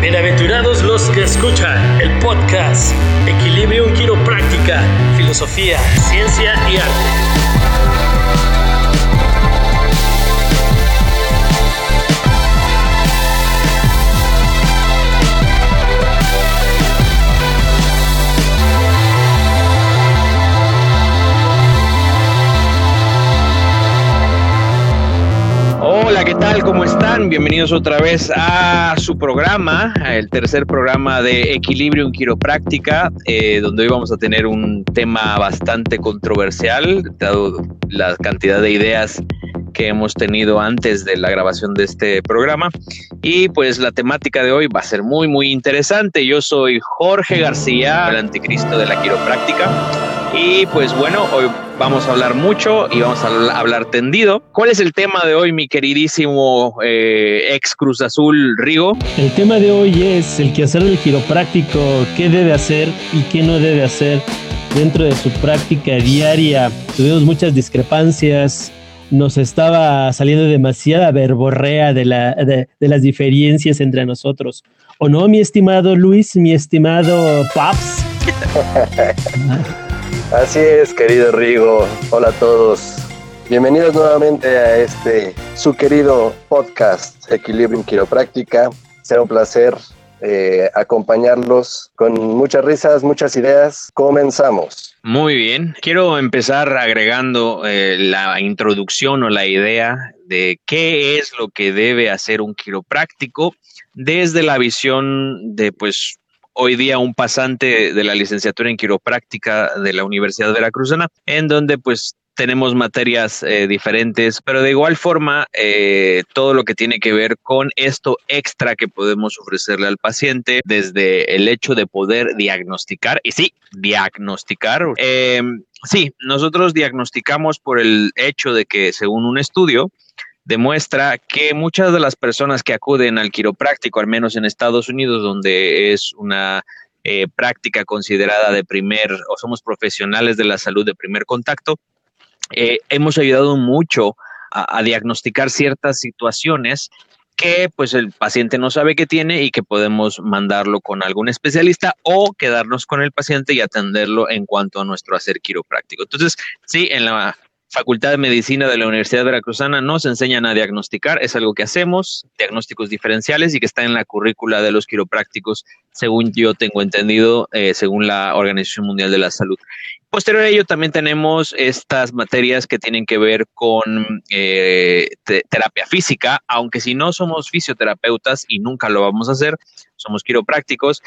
Bienaventurados los que escuchan el podcast Equilibrio Quiropráctica, Filosofía, Ciencia y Arte. Hola, ¿qué tal? ¿Cómo están? Bienvenidos otra vez a su programa, el tercer programa de Equilibrio Quiropráctica, donde hoy vamos a tener un tema bastante controversial, dado la cantidad de ideas que hemos tenido antes de la grabación de este programa. Y pues la temática de hoy va a ser muy, muy interesante. Yo soy Jorge García, el anticristo de la quiropráctica. Y pues bueno, hoy vamos a hablar mucho y vamos a hablar tendido. ¿Cuál es el tema de hoy, mi queridísimo ex Cruz Azul Rigo? El tema de hoy es el quehacer del quiropráctico, qué debe hacer y qué no debe hacer dentro de su práctica diaria. Tuvimos muchas discrepancias, nos estaba saliendo demasiada verborrea de las diferencias entre nosotros. ¿O no, mi estimado Luis, mi estimado Paps? Así es, querido Rigo. Hola a todos. Bienvenidos nuevamente a este, su querido podcast, Equilibrio en Quiropráctica. Será un placer acompañarlos con muchas risas, muchas ideas. Comenzamos. Muy bien. Quiero empezar agregando la introducción o la idea de qué es lo que debe hacer un quiropráctico desde la visión de, pues, hoy día un pasante de la licenciatura en quiropráctica de la Universidad Veracruzana, en donde pues tenemos materias diferentes, pero de igual forma todo lo que tiene que ver con esto extra que podemos ofrecerle al paciente, desde el hecho de poder diagnosticar, y sí, diagnosticar. Sí, nosotros diagnosticamos por el hecho de que, según un estudio, demuestra que muchas de las personas que acuden al quiropráctico, al menos en Estados Unidos, donde es una práctica considerada de primer, o somos profesionales de la salud de primer contacto, hemos ayudado mucho a diagnosticar ciertas situaciones que pues el paciente no sabe que tiene y que podemos mandarlo con algún especialista o quedarnos con el paciente y atenderlo en cuanto a nuestro hacer quiropráctico. Entonces, sí, en la Facultad de Medicina de la Universidad Veracruzana nos enseñan a diagnosticar, es algo que hacemos, diagnósticos diferenciales, y que está en la currícula de los quiroprácticos, según yo tengo entendido, según la Organización Mundial de la Salud. Posterior a ello también tenemos estas materias que tienen que ver con terapia física, aunque si no somos fisioterapeutas y nunca lo vamos a hacer, somos quiroprácticos,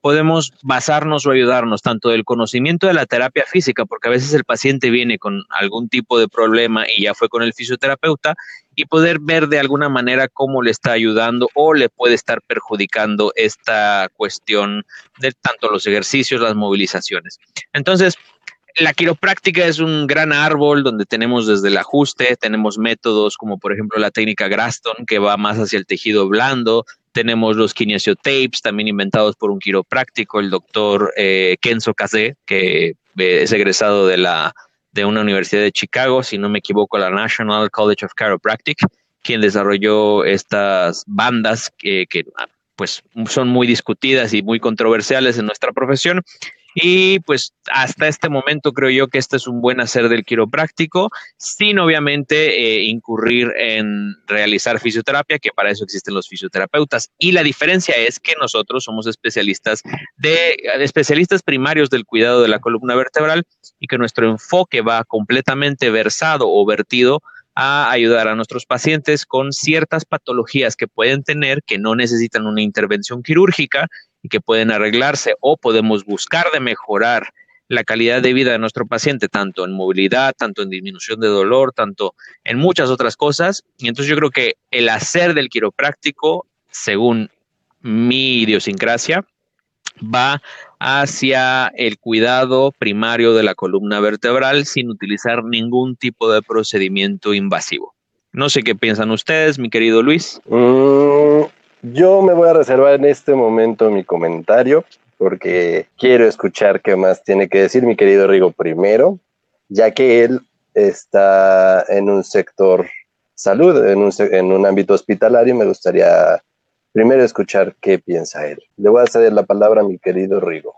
podemos basarnos o ayudarnos tanto del conocimiento de la terapia física, porque a veces el paciente viene con algún tipo de problema y ya fue con el fisioterapeuta, y poder ver de alguna manera cómo le está ayudando o le puede estar perjudicando esta cuestión de tanto los ejercicios, las movilizaciones. Entonces, la quiropráctica es un gran árbol donde tenemos desde el ajuste, tenemos métodos como por ejemplo la técnica Graston, que va más hacia el tejido blando. Tenemos los kinesiotapes, también inventados por un quiropráctico, el doctor Kenzo Kase, que es egresado de una universidad de Chicago, si no me equivoco, la National College of Chiropractic, quien desarrolló estas bandas que pues son muy discutidas y muy controversiales en nuestra profesión. Y pues hasta este momento creo yo que este es un buen hacer del quiropráctico, sin obviamente incurrir en realizar fisioterapia, que para eso existen los fisioterapeutas. Y la diferencia es que nosotros somos especialistas primarios del cuidado de la columna vertebral, y que nuestro enfoque va completamente versado o vertido a ayudar a nuestros pacientes con ciertas patologías que pueden tener, que no necesitan una intervención quirúrgica, y que pueden arreglarse, o podemos buscar de mejorar la calidad de vida de nuestro paciente, tanto en movilidad, tanto en disminución de dolor, tanto en muchas otras cosas. Y entonces yo creo que el hacer del quiropráctico, según mi idiosincrasia, va hacia el cuidado primario de la columna vertebral sin utilizar ningún tipo de procedimiento invasivo. No sé qué piensan ustedes, mi querido Luis. Yo me voy a reservar en este momento mi comentario, porque quiero escuchar qué más tiene que decir mi querido Rigo primero, ya que él está en un sector salud, en un ámbito hospitalario, y me gustaría primero escuchar qué piensa él. Le voy a ceder la palabra a mi querido Rigo.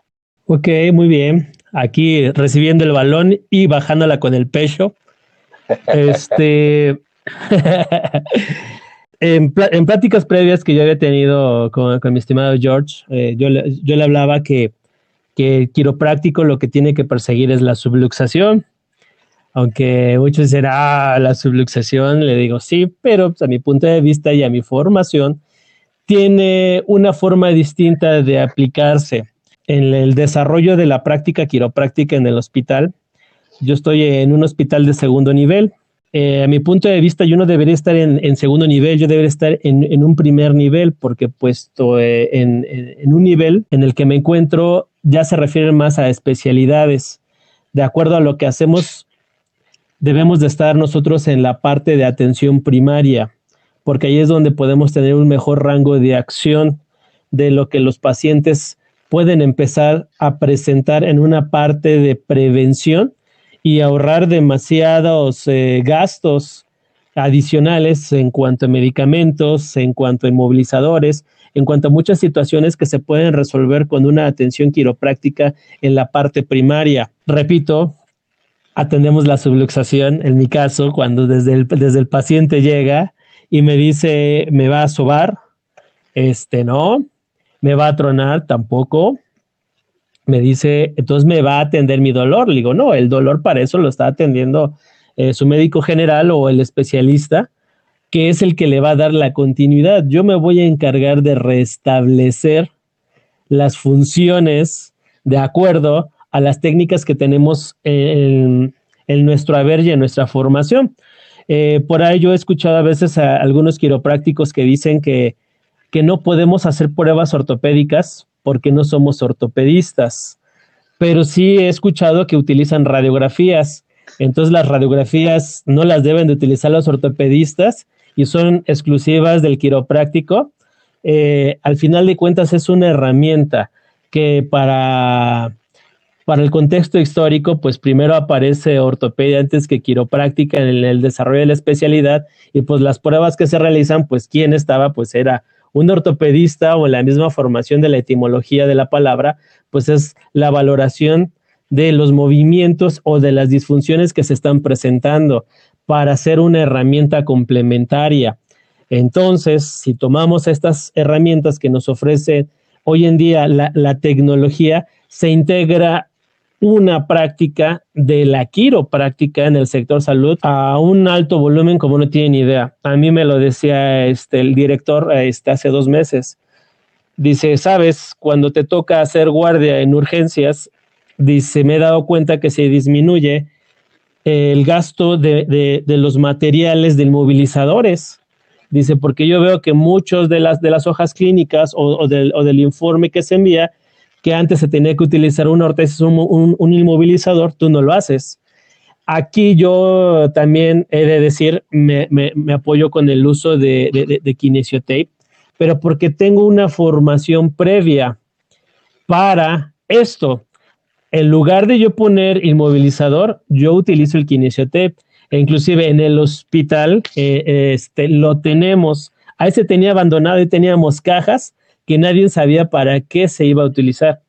Ok, muy bien. Aquí recibiendo el balón y bajándola con el pecho. En pláticas previas que yo había tenido con mi estimado George, yo le hablaba que el quiropráctico lo que tiene que perseguir es la subluxación. Aunque muchos dirán, la subluxación, le digo sí, pero pues, a mi punto de vista y a mi formación, tiene una forma distinta de aplicarse. En el desarrollo de la práctica quiropráctica en el hospital, yo estoy en un hospital de segundo nivel. A mi punto de vista, yo no debería estar en segundo nivel, yo debería estar en un primer nivel, porque puesto en un nivel en el que me encuentro, ya se refieren más a especialidades. De acuerdo a lo que hacemos, debemos de estar nosotros en la parte de atención primaria, porque ahí es donde podemos tener un mejor rango de acción de lo que los pacientes pueden empezar a presentar en una parte de prevención y ahorrar demasiados gastos adicionales en cuanto a medicamentos, en cuanto a inmovilizadores, en cuanto a muchas situaciones que se pueden resolver con una atención quiropráctica en la parte primaria. Repito, atendemos la subluxación, en mi caso, cuando desde el paciente llega y me dice, ¿me va a sobar? No. ¿Me va a tronar? Tampoco. Me dice, entonces me va a atender mi dolor. Le digo, no, el dolor para eso lo está atendiendo su médico general o el especialista, que es el que le va a dar la continuidad. Yo me voy a encargar de restablecer las funciones de acuerdo a las técnicas que tenemos en nuestro haber y en nuestra formación. Por ahí yo he escuchado a veces a algunos quiroprácticos que dicen que no podemos hacer pruebas ortopédicas porque no somos ortopedistas, pero sí he escuchado que utilizan radiografías. Entonces las radiografías no las deben de utilizar los ortopedistas y son exclusivas del quiropráctico. Al final de cuentas es una herramienta que para el contexto histórico, pues primero aparece ortopedia antes que quiropráctica en el desarrollo de la especialidad, y pues las pruebas que se realizan, pues quién estaba, pues era un ortopedista, o en la misma formación de la etimología de la palabra, pues es la valoración de los movimientos o de las disfunciones que se están presentando para ser una herramienta complementaria. Entonces, si tomamos estas herramientas que nos ofrece hoy en día la tecnología, se integra una práctica de la quiropráctica en el sector salud a un alto volumen como no tienen idea. A mí me lo decía el director hace 2 meses. Dice, sabes, cuando te toca hacer guardia en urgencias, dice, me he dado cuenta que se disminuye el gasto de los materiales de inmovilizadores. Dice, porque yo veo que muchos de las hojas clínicas o del informe que se envía, que antes se tenía que utilizar una ortesis, un inmovilizador, tú no lo haces. Aquí yo también he de decir, me apoyo con el uso de kinesiotape, pero porque tengo una formación previa para esto. En lugar de yo poner inmovilizador, yo utilizo el kinesiotape. E inclusive en el hospital lo tenemos. Ahí se tenía abandonado y teníamos cajas que nadie sabía para qué se iba a utilizar.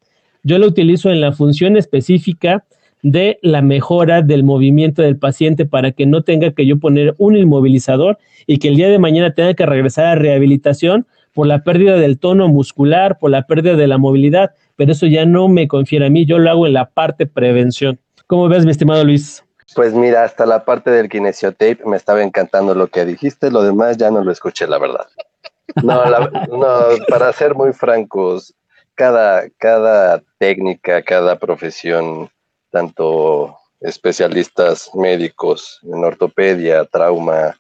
Yo lo utilizo en la función específica de la mejora del movimiento del paciente para que no tenga que yo poner un inmovilizador y que el día de mañana tenga que regresar a rehabilitación por la pérdida del tono muscular, por la pérdida de la movilidad, pero eso ya no me confiere a mí, yo lo hago en la parte prevención. ¿Cómo ves, mi estimado Luis? Pues mira, hasta la parte del kinesiotape me estaba encantando lo que dijiste, lo demás ya no lo escuché, la verdad. No, para ser muy francos, cada técnica, cada profesión, tanto especialistas médicos en ortopedia, trauma,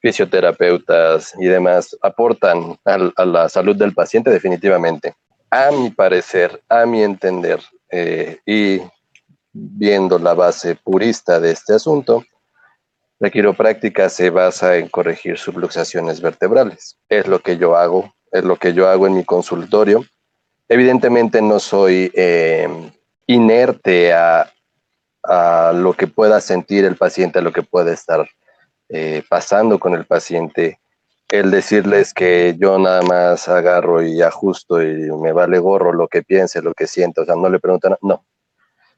fisioterapeutas y demás, aportan a la salud del paciente definitivamente. A mi parecer, a mi entender, y viendo la base purista de este asunto, la quiropráctica se basa en corregir subluxaciones vertebrales. Es lo que yo hago en mi consultorio. Evidentemente no soy inerte a lo que pueda sentir el paciente, a lo que pueda estar pasando con el paciente. el decirles que yo nada más agarro y ajusto y me vale gorro lo que piense, lo que sienta, o sea, no le preguntan, no.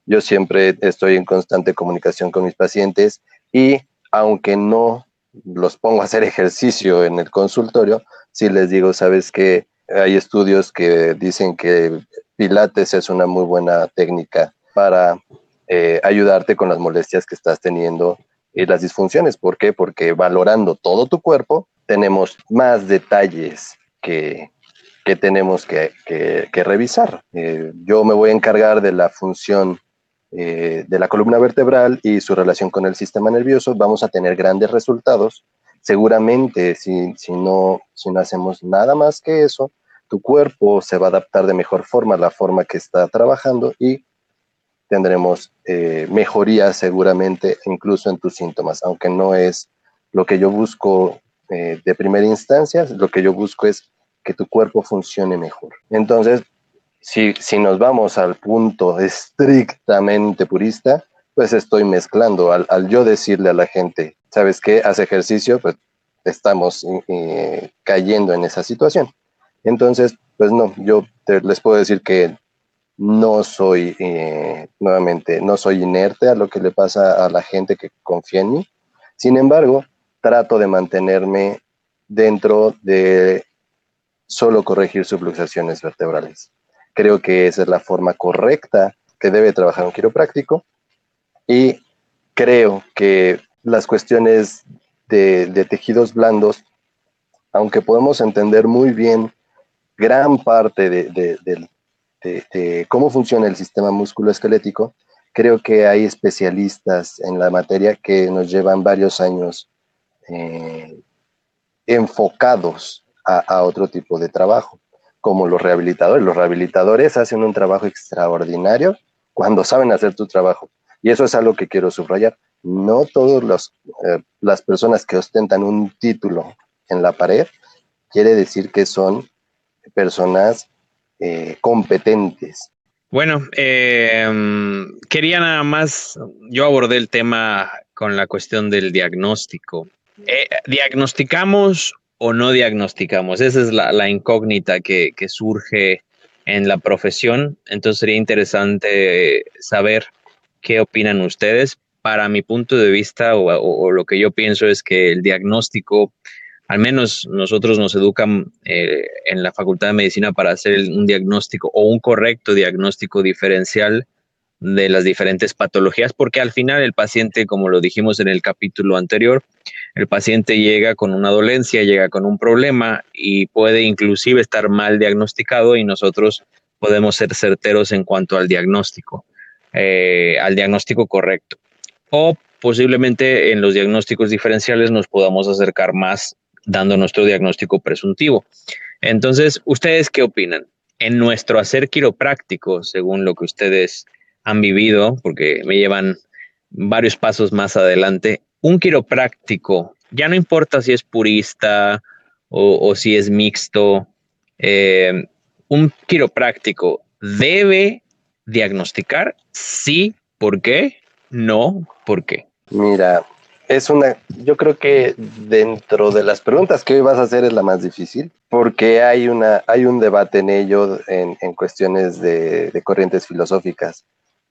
Yo siempre estoy en constante comunicación con mis pacientes y aunque no los pongo a hacer ejercicio en el consultorio, sí les digo, sabes que hay estudios que dicen que Pilates es una muy buena técnica para ayudarte con las molestias que estás teniendo y las disfunciones. ¿Por qué? Porque valorando todo tu cuerpo, tenemos más detalles que tenemos que revisar. Yo me voy a encargar de la función de la columna vertebral y su relación con el sistema nervioso. Vamos a tener grandes resultados. Seguramente, si no hacemos nada más que eso, tu cuerpo se va a adaptar de mejor forma a la forma que está trabajando y tendremos mejoría seguramente incluso en tus síntomas, aunque no es lo que yo busco de primera instancia. Lo que yo busco es que tu cuerpo funcione mejor. Entonces, si nos vamos al punto estrictamente purista, pues estoy mezclando. Al yo decirle a la gente, ¿sabes qué? Haz ejercicio, pues estamos cayendo en esa situación. Entonces, pues no, yo les puedo decir que no soy, nuevamente, no soy inerte a lo que le pasa a la gente que confía en mí. Sin embargo, trato de mantenerme dentro de solo corregir sus luxaciones vertebrales. Creo que esa es la forma correcta que debe trabajar un quiropráctico y creo que las cuestiones de tejidos blandos, aunque podemos entender muy bien gran parte de cómo funciona el sistema musculoesquelético, creo que hay especialistas en la materia que nos llevan varios años enfocados a otro tipo de trabajo, como los rehabilitadores. Los rehabilitadores hacen un trabajo extraordinario cuando saben hacer tu trabajo. Y eso es algo que quiero subrayar. No todas las personas que ostentan un título en la pared quiere decir que son personas competentes. Bueno, quería nada más, yo abordé el tema con la cuestión del diagnóstico. ¿Diagnosticamos o no diagnosticamos? Esa es la incógnita que surge en la profesión. Entonces sería interesante saber qué opinan ustedes. Para mi punto de vista o lo que yo pienso es que el diagnóstico, al menos nosotros nos educan en la Facultad de Medicina para hacer un diagnóstico o un correcto diagnóstico diferencial de las diferentes patologías, porque al final el paciente, como lo dijimos en el capítulo anterior, el paciente llega con una dolencia, llega con un problema y puede inclusive estar mal diagnosticado y nosotros podemos ser certeros en cuanto al diagnóstico correcto. O posiblemente en los diagnósticos diferenciales nos podamos acercar más dando nuestro diagnóstico presuntivo. Entonces, ¿ustedes qué opinan? En nuestro hacer quiropráctico, según lo que ustedes han vivido, porque me llevan varios pasos más adelante, un quiropráctico, ya no importa si es purista o si es mixto, un quiropráctico debe diagnosticar, sí, ¿por qué? No, ¿por qué? Mira, yo creo que dentro de las preguntas que hoy vas a hacer es la más difícil, porque hay un debate en ello en cuestiones de corrientes filosóficas,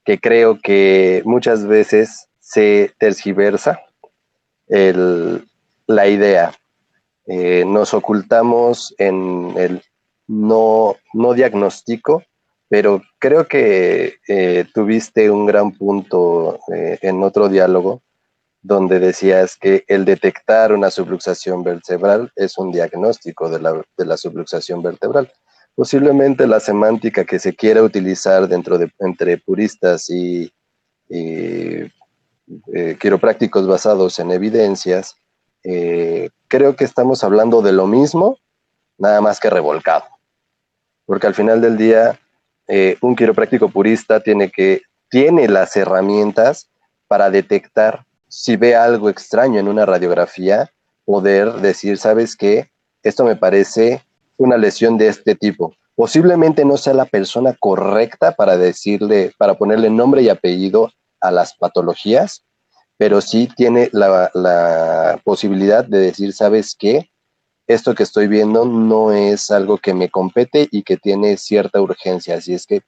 que creo que muchas veces se tergiversa la idea. Nos ocultamos en el no diagnóstico, pero creo que tuviste un gran punto en otro diálogo donde decías que el detectar una subluxación vertebral es un diagnóstico de la subluxación vertebral. Posiblemente la semántica que se quiera utilizar entre puristas y quiroprácticos basados en evidencias, creo que estamos hablando de lo mismo, nada más que revolcado. Porque al final del día, un quiropráctico purista tiene las herramientas para detectar si ve algo extraño en una radiografía, poder decir, ¿sabes qué? Esto me parece una lesión de este tipo. Posiblemente no sea la persona correcta para ponerle nombre y apellido a las patologías, pero sí tiene la posibilidad de decir, ¿sabes qué? esto que estoy viendo no es algo que me compete y que tiene cierta urgencia, así es que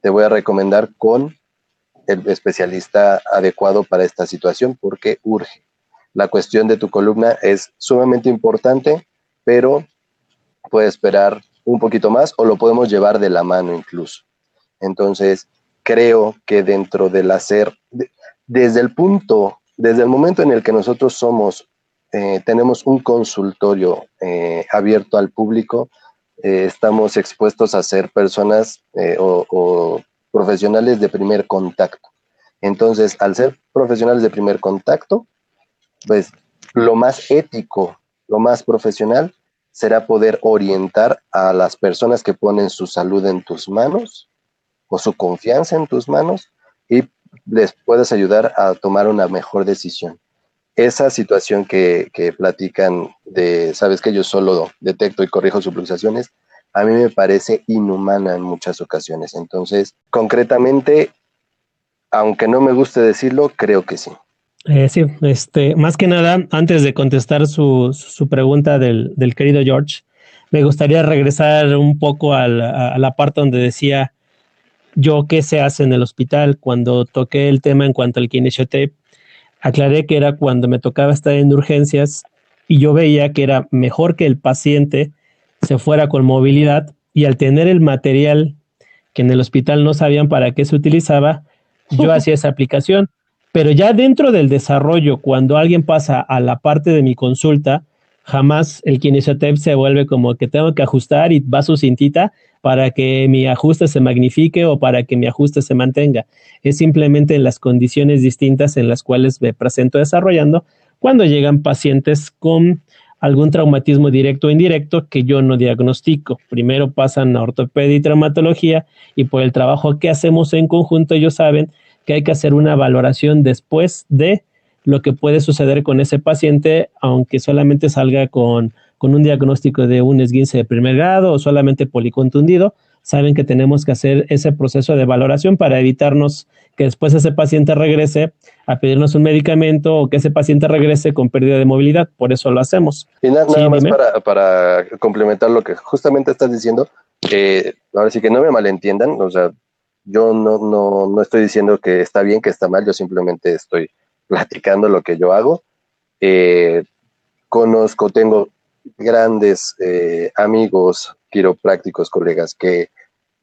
te voy a recomendar con el especialista adecuado para esta situación porque urge. La cuestión de tu columna es sumamente importante, pero puede esperar un poquito más o lo podemos llevar de la mano incluso. Entonces, creo que dentro del hacer, desde el momento en el que nosotros somos, tenemos un consultorio abierto al público, estamos expuestos a ser personas o profesionales de primer contacto. Entonces, al ser profesionales de primer contacto, pues lo más ético, lo más profesional será poder orientar a las personas que ponen su salud en tus manos o su confianza en tus manos y les puedes ayudar a tomar una mejor decisión. Esa situación que platican de, sabes que yo solo detecto y corrijo subluxaciones, a mí me parece inhumana en muchas ocasiones. Entonces, concretamente, aunque no me guste decirlo, creo que sí. Sí, más que nada, antes de contestar su pregunta del querido George, me gustaría regresar un poco a la parte donde decía yo qué se hace en el hospital. Cuando toqué el tema en cuanto al kinesiotape, aclaré que era cuando me tocaba estar en urgencias y yo veía que era mejor que el paciente se fuera con movilidad, y al tener el material que en el hospital no sabían para qué se utilizaba, yo hacía esa aplicación. Pero ya dentro del desarrollo, cuando alguien pasa a la parte de mi consulta, jamás el kinesiotape se vuelve como que tengo que ajustar y va su cintita para que mi ajuste se magnifique o para que mi ajuste se mantenga. Es simplemente las condiciones distintas en las cuales me presento desarrollando cuando llegan pacientes con algún traumatismo directo o indirecto que yo no diagnostico. Primero pasan a ortopedia y traumatología, y por el trabajo que hacemos en conjunto ellos saben que hay que hacer una valoración después de lo que puede suceder con ese paciente, aunque solamente salga con un diagnóstico de un esguince de primer grado o solamente policontundido. Saben que tenemos que hacer ese proceso de valoración para evitarnos que después ese paciente regrese a pedirnos un medicamento o que ese paciente regrese con pérdida de movilidad. Por eso lo hacemos. Y nada más para complementar lo que justamente estás diciendo, ahora sí que no me malentiendan, o sea, yo no estoy diciendo que está bien, que está mal, yo simplemente estoy platicando lo que yo hago. Tengo grandes amigos quiroprácticos, colegas, que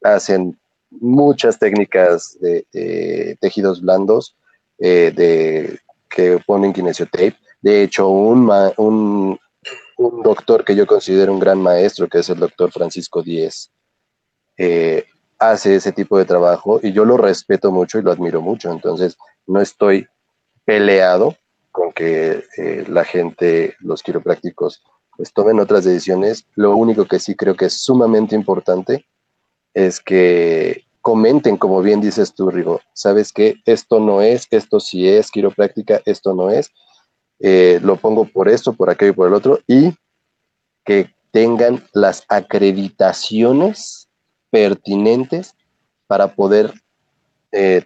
hacen muchas técnicas de tejidos blandos, que ponen kinesiotape. De hecho, un doctor que yo considero un gran maestro, que es el doctor Francisco Díez, hace ese tipo de trabajo y yo lo respeto mucho y lo admiro mucho. Entonces, no estoy peleado con que la gente, los quiroprácticos, pues tomen otras decisiones. Lo único que sí creo que es sumamente importante es que comenten, como bien dices tú, Rigo, ¿sabes qué? Esto no es, esto sí es quiropráctica, esto no es, lo pongo por esto, por aquello y por el otro, y que tengan las acreditaciones pertinentes para poder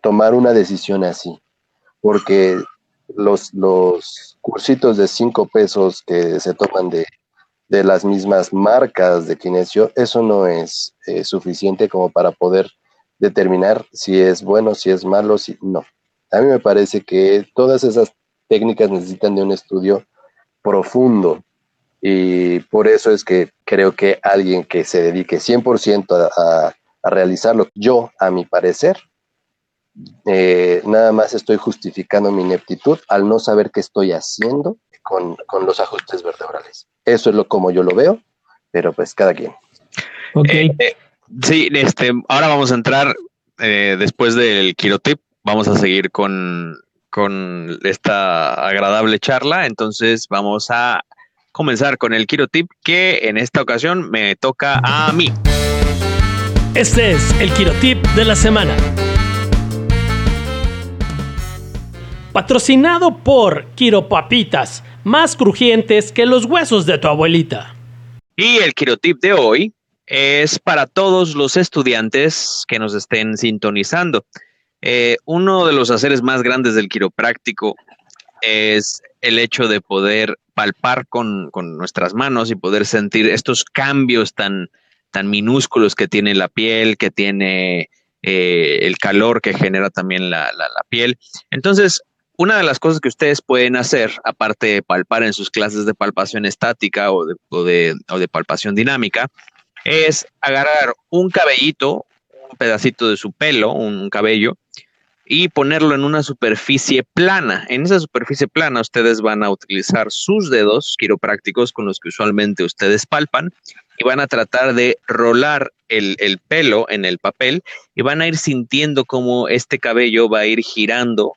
tomar una decisión así, porque los cursitos de 5 pesos que se toman de las mismas marcas de kinesio, eso no es suficiente como para poder determinar si es bueno, si es malo, si no. A mí me parece que todas esas técnicas necesitan de un estudio profundo, y por eso es que creo que alguien que se dedique 100% a realizarlo, yo, a mi parecer, nada más estoy justificando mi ineptitud al no saber qué estoy haciendo con los ajustes vertebrales. Eso es como yo lo veo, pero pues cada quien. Okay. Sí, ahora vamos a entrar, después del quirotape, vamos a seguir con esta agradable charla. Entonces vamos a comenzar con el Quirotip, que en esta ocasión me toca a mí. Este es el Quirotip de la semana, patrocinado por Quiropapitas, más crujientes que los huesos de tu abuelita. Y el Quirotip de hoy es para todos los estudiantes que nos estén sintonizando. Uno de los haceres más grandes del quiropráctico es el hecho de poder palpar con nuestras manos y poder sentir estos cambios tan minúsculos que tiene la piel, que tiene el calor que genera también la piel. Entonces, una de las cosas que ustedes pueden hacer, aparte de palpar en sus clases de palpación estática o de palpación dinámica, es agarrar un cabellito, un pedacito de su pelo, un cabello, y ponerlo en una superficie plana. En esa superficie plana ustedes van a utilizar sus dedos quiroprácticos con los que usualmente ustedes palpan y van a tratar de rolar el pelo en el papel y van a ir sintiendo cómo este cabello va a ir girando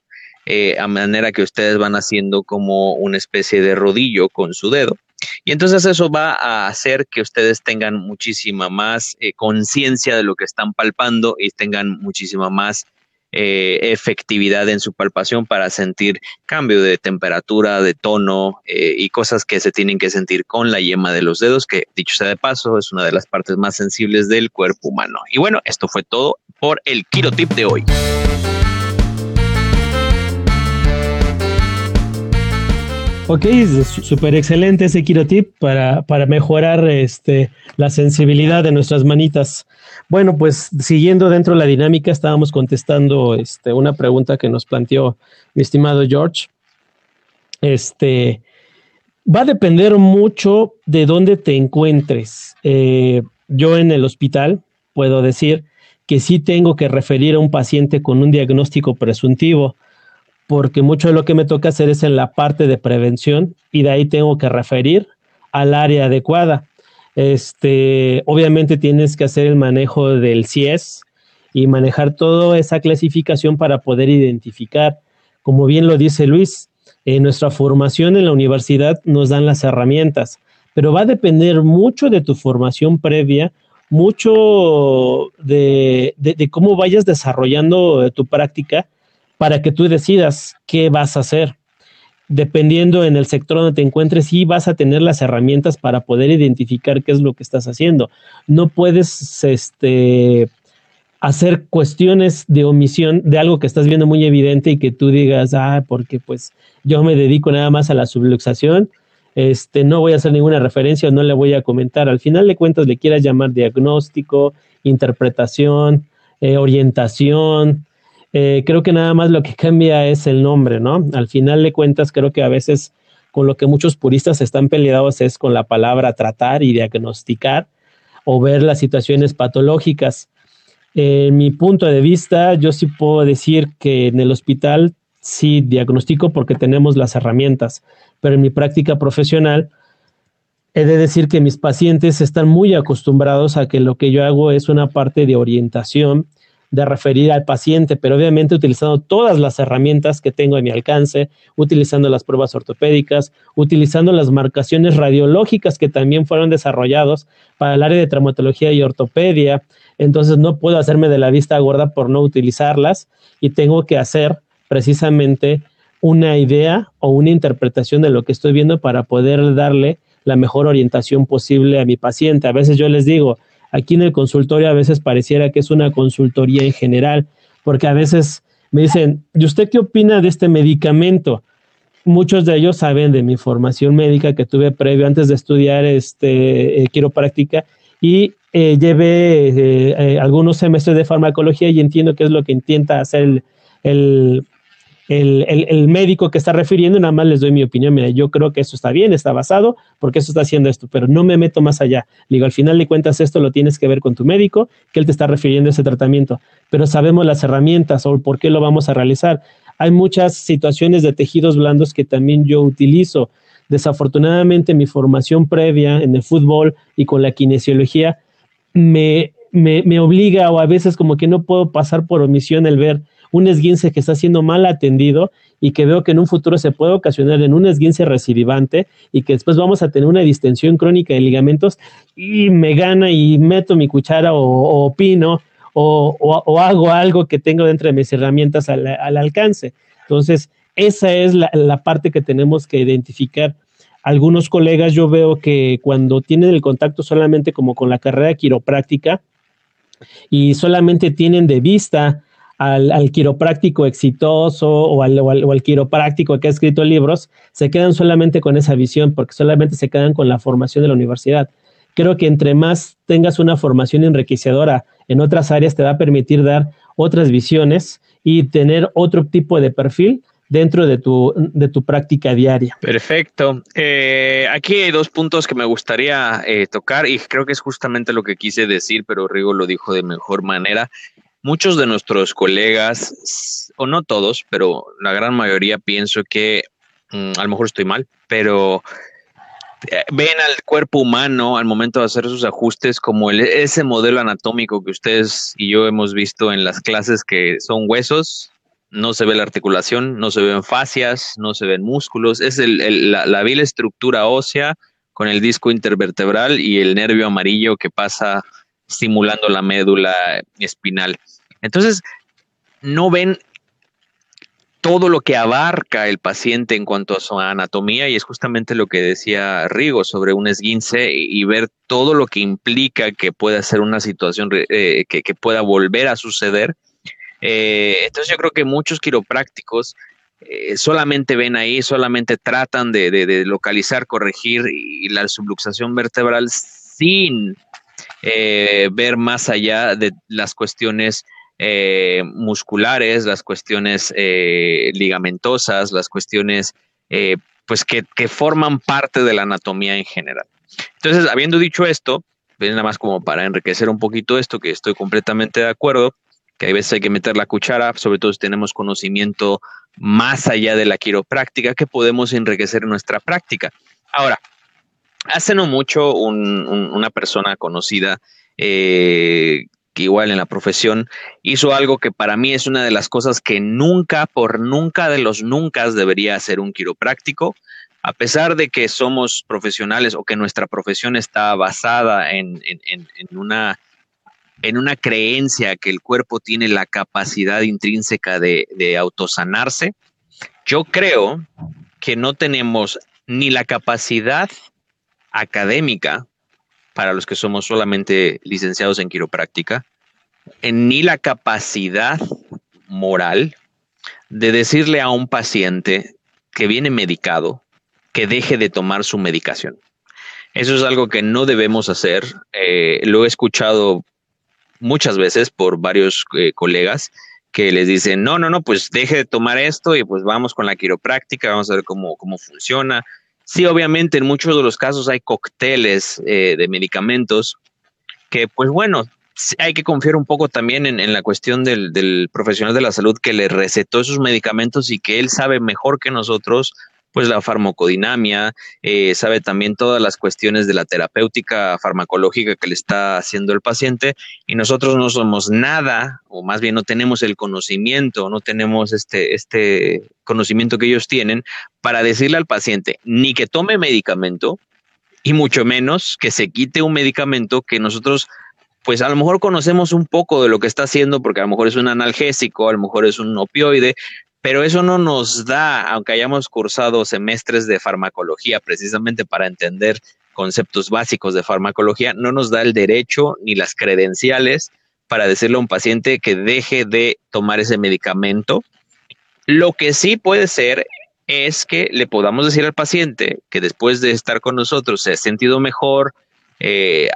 a manera que ustedes van haciendo como una especie de rodillo con su dedo. Y entonces eso va a hacer que ustedes tengan muchísima más conciencia de lo que están palpando y tengan muchísima más efectividad en su palpación para sentir cambio de temperatura, de tono y cosas que se tienen que sentir con la yema de los dedos, que dicho sea de paso, es una de las partes más sensibles del cuerpo humano. Y bueno, esto fue todo por el Quirotip de hoy. Ok, súper excelente ese Quirotip para mejorar la sensibilidad de nuestras manitas. Bueno, pues siguiendo dentro de la dinámica, estábamos contestando una pregunta que nos planteó mi estimado George. Va a depender mucho de dónde te encuentres. Yo en el hospital puedo decir que sí tengo que referir a un paciente con un diagnóstico presuntivo, porque mucho de lo que me toca hacer es en la parte de prevención y de ahí tengo que referir al área adecuada. Obviamente tienes que hacer el manejo del CIES y manejar toda esa clasificación para poder identificar. Como bien lo dice Luis, en nuestra formación en la universidad nos dan las herramientas, pero va a depender mucho de tu formación previa, mucho de cómo vayas desarrollando tu práctica, para que tú decidas qué vas a hacer. Dependiendo en el sector donde te encuentres, sí vas a tener las herramientas para poder identificar qué es lo que estás haciendo. No puedes hacer cuestiones de omisión de algo que estás viendo muy evidente y que tú digas, porque pues yo me dedico nada más a la subluxación, no voy a hacer ninguna referencia, no le voy a comentar. Al final de cuentas le quieras llamar diagnóstico, interpretación, orientación. Creo que nada más lo que cambia es el nombre, ¿no? Al final de cuentas, creo que a veces con lo que muchos puristas están peleados es con la palabra tratar y diagnosticar o ver las situaciones patológicas. En mi punto de vista, yo sí puedo decir que en el hospital sí diagnostico porque tenemos las herramientas, pero en mi práctica profesional he de decir que mis pacientes están muy acostumbrados a que lo que yo hago es una parte de orientación, de referir al paciente, pero obviamente utilizando todas las herramientas que tengo a mi alcance, utilizando las pruebas ortopédicas, utilizando las marcaciones radiológicas que también fueron desarrollados para el área de traumatología y ortopedia. Entonces no puedo hacerme de la vista gorda por no utilizarlas y tengo que hacer precisamente una idea o una interpretación de lo que estoy viendo para poder darle la mejor orientación posible a mi paciente. A veces yo les digo, aquí en el consultorio a veces pareciera que es una consultoría en general, porque a veces me dicen, ¿y usted qué opina de este medicamento? Muchos de ellos saben de mi formación médica que tuve previo antes de estudiar quiropráctica y llevé algunos semestres de farmacología y entiendo qué es lo que intenta hacer el médico que está refiriendo. Nada más les doy mi opinión, mira, yo creo que eso está bien, está basado, porque eso está haciendo esto, pero no me meto más allá. Le digo, al final de cuentas esto lo tienes que ver con tu médico, que él te está refiriendo ese tratamiento, pero sabemos las herramientas o por qué lo vamos a realizar. Hay muchas situaciones de tejidos blandos que también yo utilizo. Desafortunadamente mi formación previa en el fútbol y con la kinesiología me obliga, o a veces como que no puedo pasar por omisión el ver un esguince que está siendo mal atendido y que veo que en un futuro se puede ocasionar en un esguince recidivante y que después vamos a tener una distensión crónica de ligamentos y me gana y meto mi cuchara o opino o hago algo que tengo dentro de mis herramientas al alcance. Entonces, esa es la parte que tenemos que identificar. Algunos colegas yo veo que cuando tienen el contacto solamente como con la carrera quiropráctica y solamente tienen de vista al quiropráctico exitoso o al quiropráctico que ha escrito libros, se quedan solamente con esa visión, porque solamente se quedan con la formación de la universidad. Creo que entre más tengas una formación enriquecedora en otras áreas, te va a permitir dar otras visiones y tener otro tipo de perfil dentro de tu práctica diaria. Perfecto. Aquí hay dos puntos que me gustaría tocar, y creo que es justamente lo que quise decir, pero Rigo lo dijo de mejor manera. Muchos de nuestros colegas, o no todos, pero la gran mayoría, pienso que, a lo mejor estoy mal, pero ven al cuerpo humano al momento de hacer sus ajustes como ese modelo anatómico que ustedes y yo hemos visto en las clases, que son huesos, no se ve la articulación, no se ven fascias, no se ven músculos, es la vil estructura ósea con el disco intervertebral y el nervio amarillo que pasa estimulando la médula espinal. Entonces, no ven todo lo que abarca el paciente en cuanto a su anatomía, y es justamente lo que decía Rigo sobre un esguince y ver todo lo que implica que pueda ser una situación que pueda volver a suceder. Entonces yo creo que muchos quiroprácticos solamente ven ahí, solamente tratan de localizar, corregir y la subluxación vertebral sin ver más allá de las cuestiones musculares, las cuestiones ligamentosas, las cuestiones pues que forman parte de la anatomía en general. Entonces, habiendo dicho esto, nada más como para enriquecer un poquito esto, que estoy completamente de acuerdo, que hay veces hay que meter la cuchara, sobre todo si tenemos conocimiento más allá de la quiropráctica, que podemos enriquecer en nuestra práctica. Ahora, hace no mucho una persona conocida que igual en la profesión hizo algo que para mí es una de las cosas que nunca, por nunca de los nunca, debería hacer un quiropráctico, a pesar de que somos profesionales o que nuestra profesión está basada en una creencia que el cuerpo tiene la capacidad intrínseca de autosanarse. Yo creo que no tenemos ni la capacidad académica, para los que somos solamente licenciados en quiropráctica, ni la capacidad moral de decirle a un paciente que viene medicado que deje de tomar su medicación. Eso es algo que no debemos hacer. Lo he escuchado muchas veces por varios colegas que les dicen, no, pues deje de tomar esto y pues vamos con la quiropráctica, vamos a ver cómo funciona. Sí, obviamente en muchos de los casos hay cócteles de medicamentos que, pues bueno, hay que confiar un poco también en la cuestión del profesional de la salud que le recetó esos medicamentos y que él sabe mejor que nosotros, pues la farmacodinamia, sabe también todas las cuestiones de la terapéutica farmacológica que le está haciendo el paciente, y nosotros no somos nada, o más bien no tenemos el conocimiento, no tenemos este conocimiento que ellos tienen para decirle al paciente ni que tome medicamento y mucho menos que se quite un medicamento que nosotros pues a lo mejor conocemos un poco de lo que está haciendo, porque a lo mejor es un analgésico, a lo mejor es un opioide, pero eso no nos da, aunque hayamos cursado semestres de farmacología, precisamente para entender conceptos básicos de farmacología, no nos da el derecho ni las credenciales para decirle a un paciente que deje de tomar ese medicamento. Lo que sí puede ser es que le podamos decir al paciente que después de estar con nosotros se ha sentido mejor,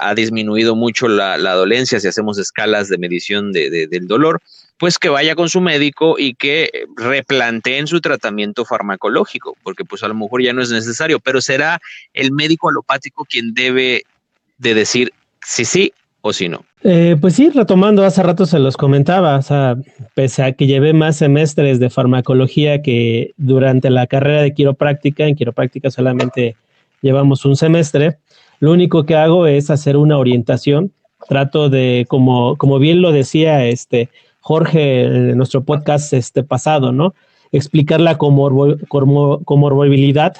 ha disminuido mucho la dolencia, si hacemos escalas de medición del dolor, pues que vaya con su médico y que replanteen su tratamiento farmacológico, porque pues a lo mejor ya no es necesario, pero será el médico alopático quien debe de decir si sí o si no. Pues sí, retomando, hace rato se los comentaba, o sea, pese a que llevé más semestres de farmacología que durante la carrera de quiropráctica, en quiropráctica solamente llevamos un semestre, lo único que hago es hacer una orientación, trato de, como bien lo decía Jorge, en nuestro podcast pasado, ¿no? Explicar la comorbilidad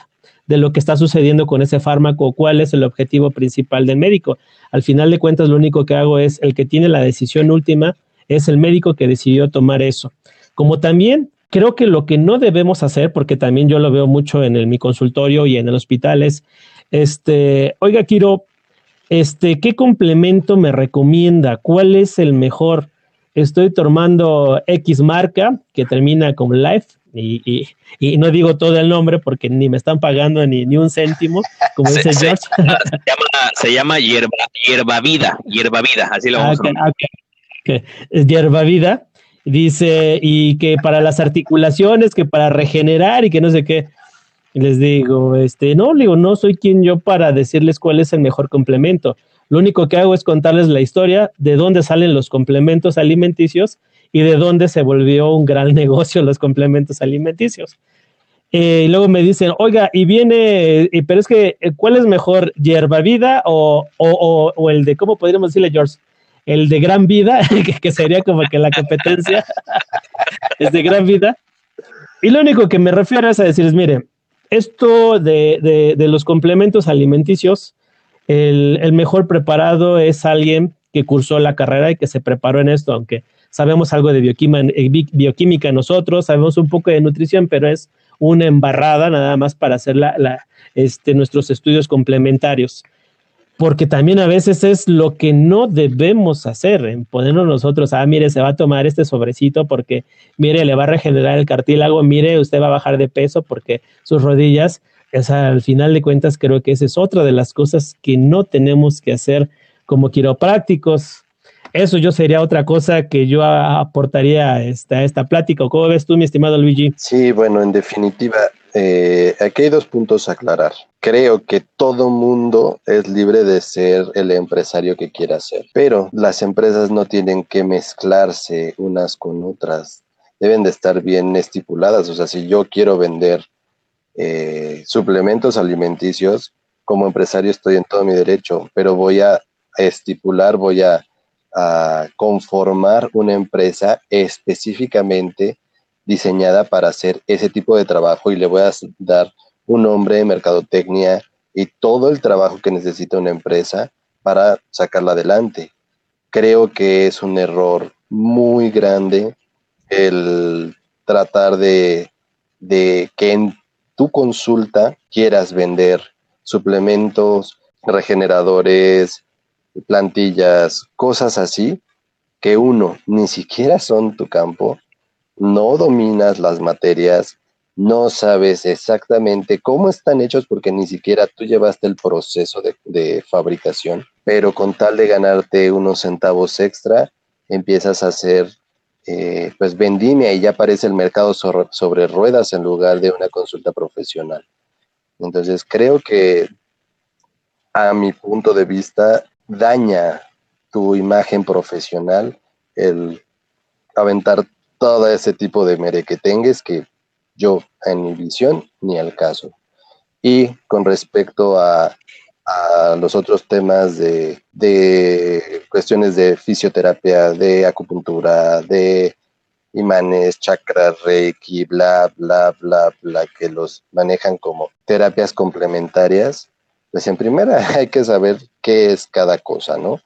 de lo que está sucediendo con ese fármaco, cuál es el objetivo principal del médico. Al final de cuentas, lo único que hago es, el que tiene la decisión última es el médico que decidió tomar eso. Como también creo que lo que no debemos hacer, porque también yo lo veo mucho en mi consultorio y en el hospital, es, oiga, Quiro, ¿qué complemento me recomienda? ¿Cuál es el mejor? estoy tomando X marca que termina con Life, y no digo todo el nombre porque ni me están pagando ni un céntimo, como dice George. Se llama hierbavida, así lo vamos a llamar. Okay. Hierbavida, dice, y que para las articulaciones, que para regenerar y que no sé qué. Les digo, no soy quien yo para decirles cuál es el mejor complemento. Lo único que hago es contarles la historia de dónde salen los complementos alimenticios y de dónde se volvió un gran negocio los complementos alimenticios. Y luego me dicen, oiga, pero es que, ¿cuál es mejor? ¿Hierbavida o el de, cómo podríamos decirle, George? El de Gran Vida, que sería como que la competencia es de Gran Vida. Y lo único que me refiero es a decirles, mire, esto de los complementos alimenticios, el mejor preparado es alguien que cursó la carrera y que se preparó en esto, aunque sabemos algo de bioquímica nosotros, sabemos un poco de nutrición, pero es una embarrada nada más para hacer nuestros estudios complementarios. Porque también a veces es lo que no debemos hacer, en ponernos nosotros, mire, se va a tomar este sobrecito porque, mire, le va a regenerar el cartílago, mire, usted va a bajar de peso porque sus rodillas, al final de cuentas creo que esa es otra de las cosas que no tenemos que hacer como quiroprácticos. Eso yo sería otra cosa que yo aportaría a esta plática. ¿Cómo ves tú, mi estimado Luigi? Sí, bueno, en definitiva, aquí hay dos puntos a aclarar. Creo que todo mundo es libre de ser el empresario que quiera ser, pero las empresas no tienen que mezclarse unas con otras. Deben de estar bien estipuladas. O sea, si yo quiero vender suplementos alimenticios, como empresario estoy en todo mi derecho, pero voy a estipular, voy a conformar una empresa específicamente diseñada para hacer ese tipo de trabajo, y le voy a dar un nombre de mercadotecnia y todo el trabajo que necesita una empresa para sacarla adelante. Creo que es un error muy grande el tratar de que en tu consulta quieras vender suplementos, regeneradores, plantillas, cosas así, que uno, ni siquiera son tu campo, no dominas las materias, no sabes exactamente cómo están hechos porque ni siquiera tú llevaste el proceso de fabricación, pero con tal de ganarte unos centavos extra, empiezas a hacer vendimia y ya aparece el mercado sobre ruedas en lugar de una consulta profesional. Entonces creo que, a mi punto de vista, daña tu imagen profesional el aventar todo ese tipo de merequetengues que yo, en mi visión, ni al caso. Y con respecto a los otros temas de cuestiones de fisioterapia, de acupuntura, de imanes, chakras, reiki, bla, bla, bla, bla, que los manejan como terapias complementarias, pues en primera hay que saber qué es cada cosa, ¿no?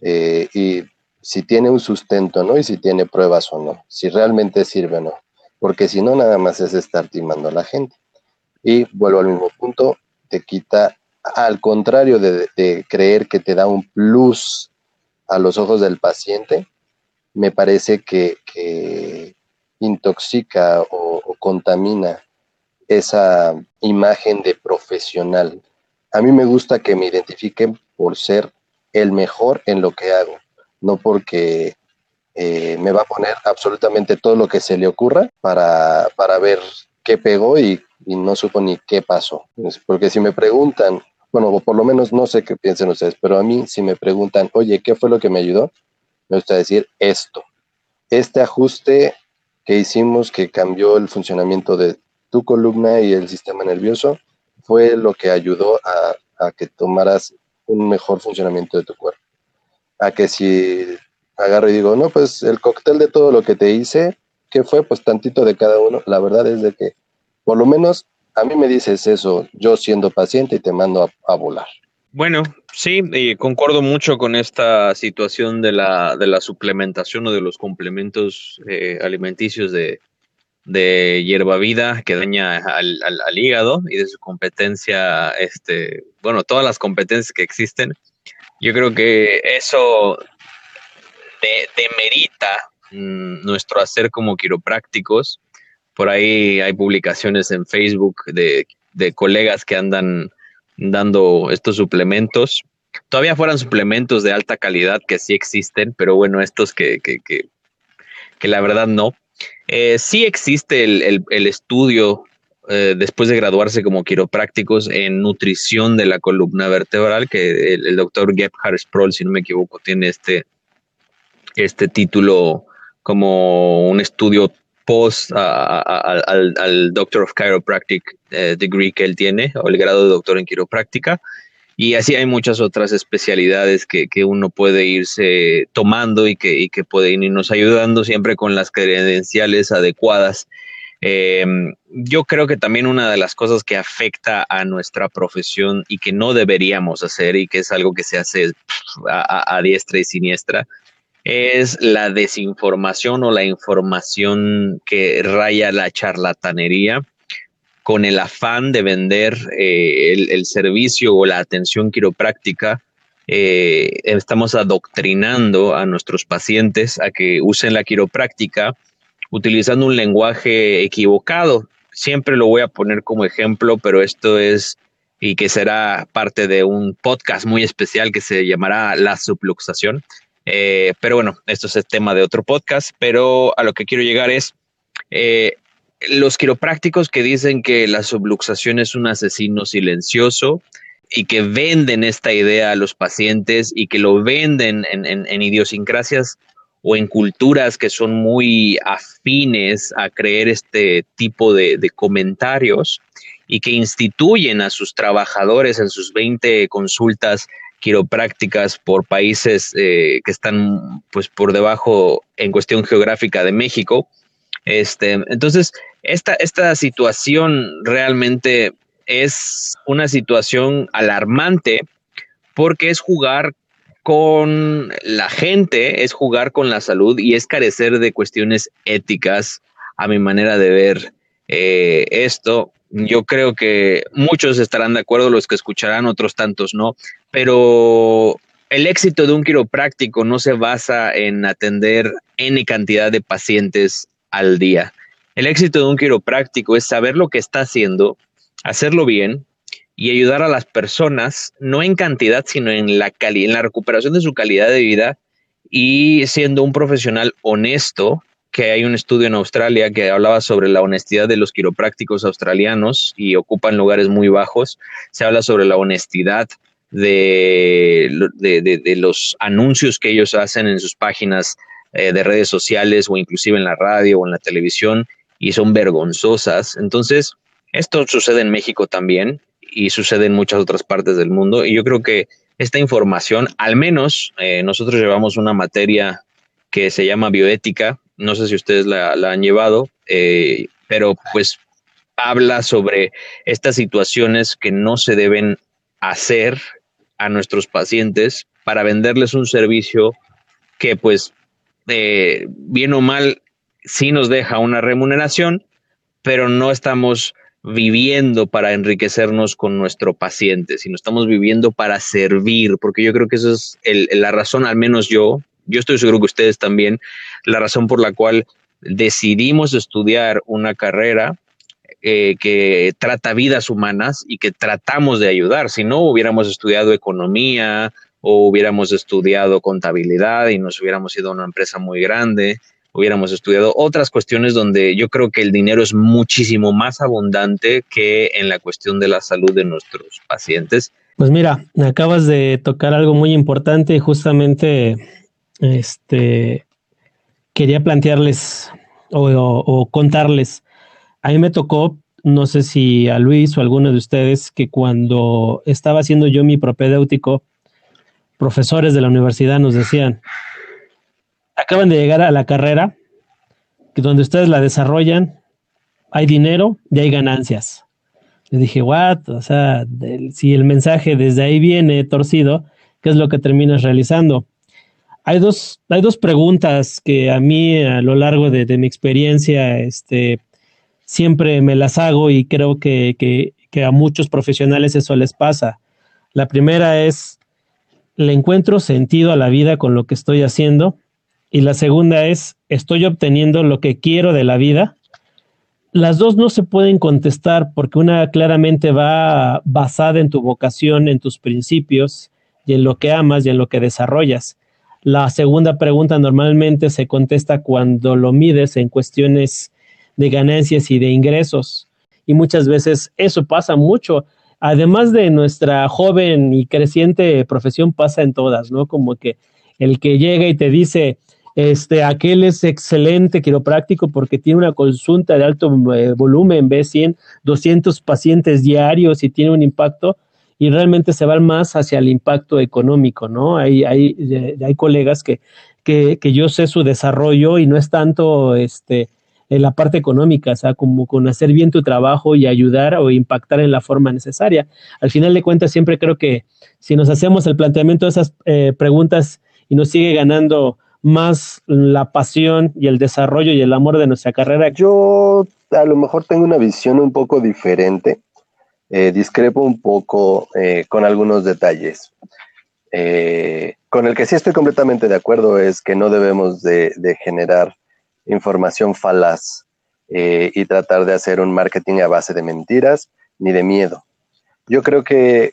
Y si tiene un sustento, ¿no? Y si tiene pruebas o no, si realmente sirve o no, porque si no, nada más es estar timando a la gente. Y vuelvo al mismo punto, te quita, al contrario de creer que te da un plus a los ojos del paciente, me parece que intoxica o contamina esa imagen de profesional. A mí me gusta que me identifiquen por ser el mejor en lo que hago, no porque me va a poner absolutamente todo lo que se le ocurra para ver qué pegó y no supo ni qué pasó. Porque si me preguntan, bueno, por lo menos no sé qué piensen ustedes, pero a mí si me preguntan, oye, ¿qué fue lo que me ayudó? Me gusta decir esto. Este ajuste que hicimos que cambió el funcionamiento de tu columna y el sistema nervioso fue lo que ayudó a que tomaras un mejor funcionamiento de tu cuerpo. A que si agarro y digo, no, pues el cóctel de todo lo que te hice, ¿qué fue? Pues tantito de cada uno. La verdad es de que, por lo menos, a mí me dices eso, yo siendo paciente, y te mando a volar. Bueno, sí, concuerdo mucho con esta situación de la suplementación o de los complementos alimenticios de hierbavida, que daña al hígado, y de su competencia, todas las competencias que existen. Yo creo que eso demerita nuestro hacer como quiroprácticos. Por ahí hay publicaciones en Facebook de colegas que andan dando estos suplementos. Todavía fueran suplementos de alta calidad, que sí existen, pero bueno, estos que la verdad no. Sí existe el estudio, después de graduarse como quiroprácticos, en nutrición de la columna vertebral, que el doctor Gebhard Sproll, si no me equivoco, tiene este título como un estudio post al Doctor of Chiropractic degree que él tiene, o el grado de doctor en quiropráctica. Y así hay muchas otras especialidades que uno puede irse tomando y que pueden irnos ayudando, siempre con las credenciales adecuadas. Yo creo que también una de las cosas que afecta a nuestra profesión y que no deberíamos hacer, y que es algo que se hace a diestra y siniestra, es la desinformación o la información que raya la charlatanería, con el afán de vender el servicio o la atención quiropráctica. Estamos adoctrinando a nuestros pacientes a que usen la quiropráctica utilizando un lenguaje equivocado. Siempre lo voy a poner como ejemplo, pero esto es, y que será parte de un podcast muy especial que se llamará La Subluxación. Pero bueno, esto es el tema de otro podcast, pero a lo que quiero llegar es... los quiroprácticos que dicen que la subluxación es un asesino silencioso y que venden esta idea a los pacientes y que lo venden en idiosincrasias o en culturas que son muy afines a creer este tipo de comentarios, y que instituyen a sus trabajadores en sus 20 consultas quiroprácticas por países que están, pues, por debajo en cuestión geográfica de México. Entonces, esta situación realmente es una situación alarmante, porque es jugar con la gente, es jugar con la salud y es carecer de cuestiones éticas, a mi manera de ver esto. Yo creo que muchos estarán de acuerdo, los que escucharán, otros tantos no, pero... el éxito de un quiropráctico no se basa en atender N cantidad de pacientes al día. El éxito de un quiropráctico es saber lo que está haciendo, hacerlo bien y ayudar a las personas, no en cantidad, sino en la recuperación de su calidad de vida, y siendo un profesional honesto, que hay un estudio en Australia que hablaba sobre la honestidad de los quiroprácticos australianos y ocupan lugares muy bajos. Se habla sobre la honestidad de los anuncios que ellos hacen en sus páginas de redes sociales, o inclusive en la radio o en la televisión, y son vergonzosas. Entonces, esto sucede en México también y sucede en muchas otras partes del mundo, y yo creo que esta información, al menos nosotros llevamos una materia que se llama bioética, no sé si ustedes la han llevado, pero pues habla sobre estas situaciones que no se deben hacer a nuestros pacientes para venderles un servicio que, pues, bien o mal, sí nos deja una remuneración, pero no estamos viviendo para enriquecernos con nuestro paciente, sino estamos viviendo para servir, porque yo creo que eso es la razón, al menos yo estoy seguro que ustedes también, la razón por la cual decidimos estudiar una carrera que trata vidas humanas y que tratamos de ayudar. Si no, hubiéramos estudiado economía o hubiéramos estudiado contabilidad y nos hubiéramos ido a una empresa muy grande, hubiéramos estudiado otras cuestiones donde yo creo que el dinero es muchísimo más abundante que en la cuestión de la salud de nuestros pacientes. Pues mira, acabas de tocar algo muy importante, y justamente quería plantearles o contarles. A mí me tocó, no sé si a Luis o a alguno de ustedes, que cuando estaba haciendo yo mi propedéutico, profesores de la universidad nos decían: acaban de llegar a la carrera, que donde ustedes la desarrollan, hay dinero y hay ganancias. Les dije: what? O sea, si el mensaje desde ahí viene torcido, ¿qué es lo que terminas realizando? Hay dos preguntas que a mí, a lo largo de mi experiencia, siempre me las hago, y creo que a muchos profesionales eso les pasa. La primera es: ¿le encuentro sentido a la vida con lo que estoy haciendo? y la segunda es, ¿estoy obteniendo lo que quiero de la vida? Las dos no se pueden contestar porque una claramente va basada en tu vocación, en tus principios y en lo que amas y en lo que desarrollas. La segunda pregunta normalmente se contesta cuando lo mides en cuestiones de ganancias y de ingresos. Y muchas veces eso pasa mucho. Además de nuestra joven y creciente profesión, pasa en todas, ¿no? Como que el que llega y te dice, aquel es excelente quiropráctico porque tiene una consulta de alto volumen, ve 100, 200 pacientes diarios y tiene un impacto, y realmente se van más hacia el impacto económico, ¿no? Hay colegas que yo sé su desarrollo y no es tanto en la parte económica, o sea, como con hacer bien tu trabajo y ayudar o impactar en la forma necesaria. Al final de cuentas, siempre creo que si nos hacemos el planteamiento de esas preguntas y nos sigue ganando más la pasión y el desarrollo y el amor de nuestra carrera. Yo a lo mejor tengo una visión un poco diferente. Discrepo un poco con algunos detalles. Con el que sí estoy completamente de acuerdo es que no debemos de generar información falaz y tratar de hacer un marketing a base de mentiras ni de miedo. Yo creo que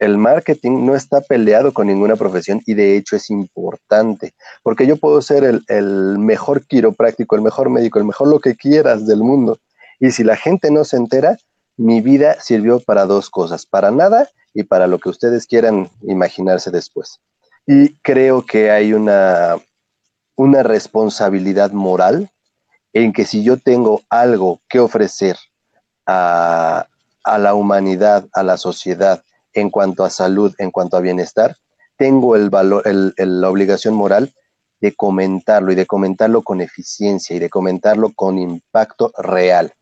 el marketing no está peleado con ninguna profesión y de hecho es importante, porque yo puedo ser el mejor quiropráctico, el mejor médico, el mejor lo que quieras del mundo. Y si la gente no se entera, mi vida sirvió para dos cosas, para nada y para lo que ustedes quieran imaginarse después. Y creo que hay una responsabilidad moral en que si yo tengo algo que ofrecer a la humanidad, a la sociedad, en cuanto a salud, en cuanto a bienestar, tengo el valor, la obligación moral de comentarlo y de comentarlo con eficiencia y de comentarlo con impacto real.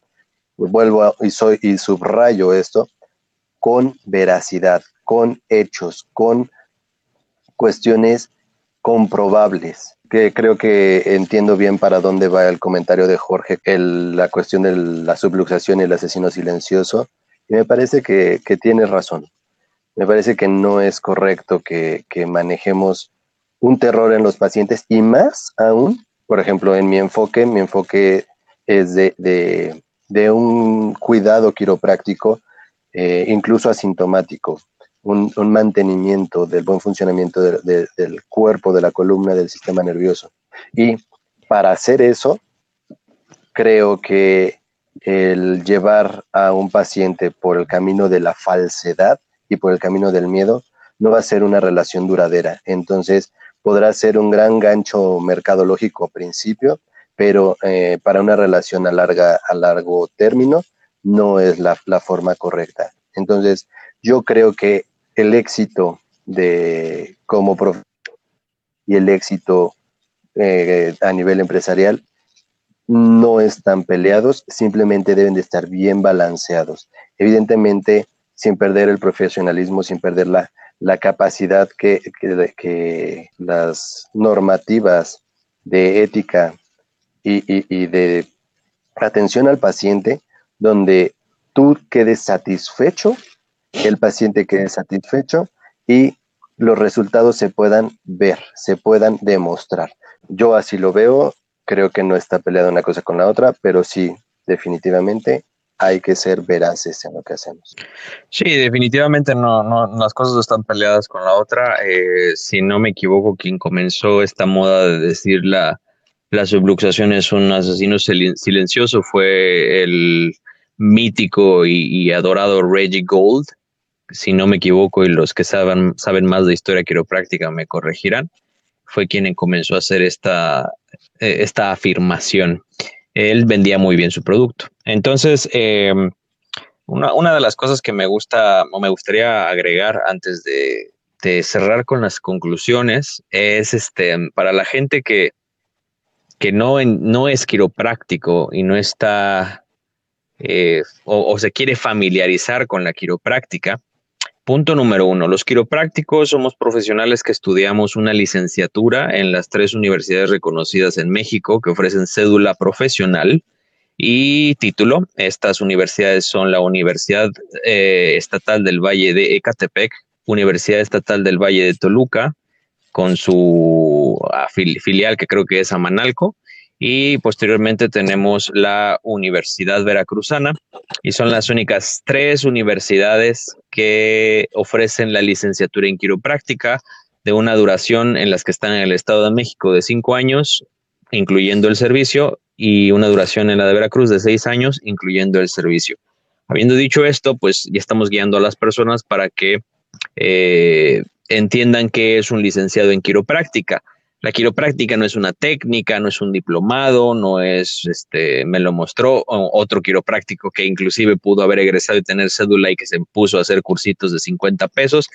Vuelvo y subrayo esto con veracidad, con hechos, con cuestiones comprobables, que creo que entiendo bien para dónde va el comentario de Jorge, la cuestión de la subluxación y el asesino silencioso, y me parece que tiene razón. Me parece que no es correcto que manejemos un terror en los pacientes, y más aún, por ejemplo, en mi enfoque es de un cuidado quiropráctico, incluso asintomático, un mantenimiento del buen funcionamiento del cuerpo, de la columna, del sistema nervioso. Y para hacer eso, creo que el llevar a un paciente por el camino de la falsedad y por el camino del miedo no va a ser una relación duradera. Entonces, podrá ser un gran gancho mercadológico a principio, pero para una relación a largo término no es la forma correcta. Entonces, yo creo que el éxito como profesor y el éxito a nivel empresarial no están peleados, simplemente deben de estar bien balanceados. Evidentemente, sin perder el profesionalismo, sin perder la capacidad que las normativas de ética y de atención al paciente, donde tú quedes satisfecho, el paciente quede satisfecho y los resultados se puedan ver, se puedan demostrar. Yo así lo veo, creo que no está peleada una cosa con la otra, pero sí, definitivamente hay que ser veraces en lo que hacemos. Sí, definitivamente no las cosas no están peleadas con la otra. Si no me equivoco, quien comenzó esta moda de decir la subluxación es un asesino silencioso fue el mítico y adorado Reggie Gold, si no me equivoco, y los que saben más de historia quiropráctica me corregirán, fue quien comenzó a hacer esta afirmación. Él vendía muy bien su producto. Entonces, una de las cosas que me gusta o me gustaría agregar antes de cerrar con las conclusiones es para la gente que no es quiropráctico y no está o se quiere familiarizar con la quiropráctica. Punto número 1. Los quiroprácticos somos profesionales que estudiamos una licenciatura en las 3 universidades reconocidas en México que ofrecen cédula profesional y título. Estas universidades son la Universidad Estatal del Valle de Ecatepec, Universidad Estatal del Valle de Toluca, con su su filial, que creo que es Amanalco, y posteriormente tenemos la Universidad Veracruzana, y son las únicas tres universidades que ofrecen la licenciatura en quiropráctica de una duración en las que están en el Estado de México de 5 años, incluyendo el servicio, y una duración en la de Veracruz de 6 años, incluyendo el servicio. Habiendo dicho esto, pues ya estamos guiando a las personas para que entiendan qué es un licenciado en quiropráctica. La quiropráctica no es una técnica, no es un diplomado, no es, me lo mostró otro quiropráctico que inclusive pudo haber egresado y tener cédula y que se puso a hacer cursitos de 50 pesos.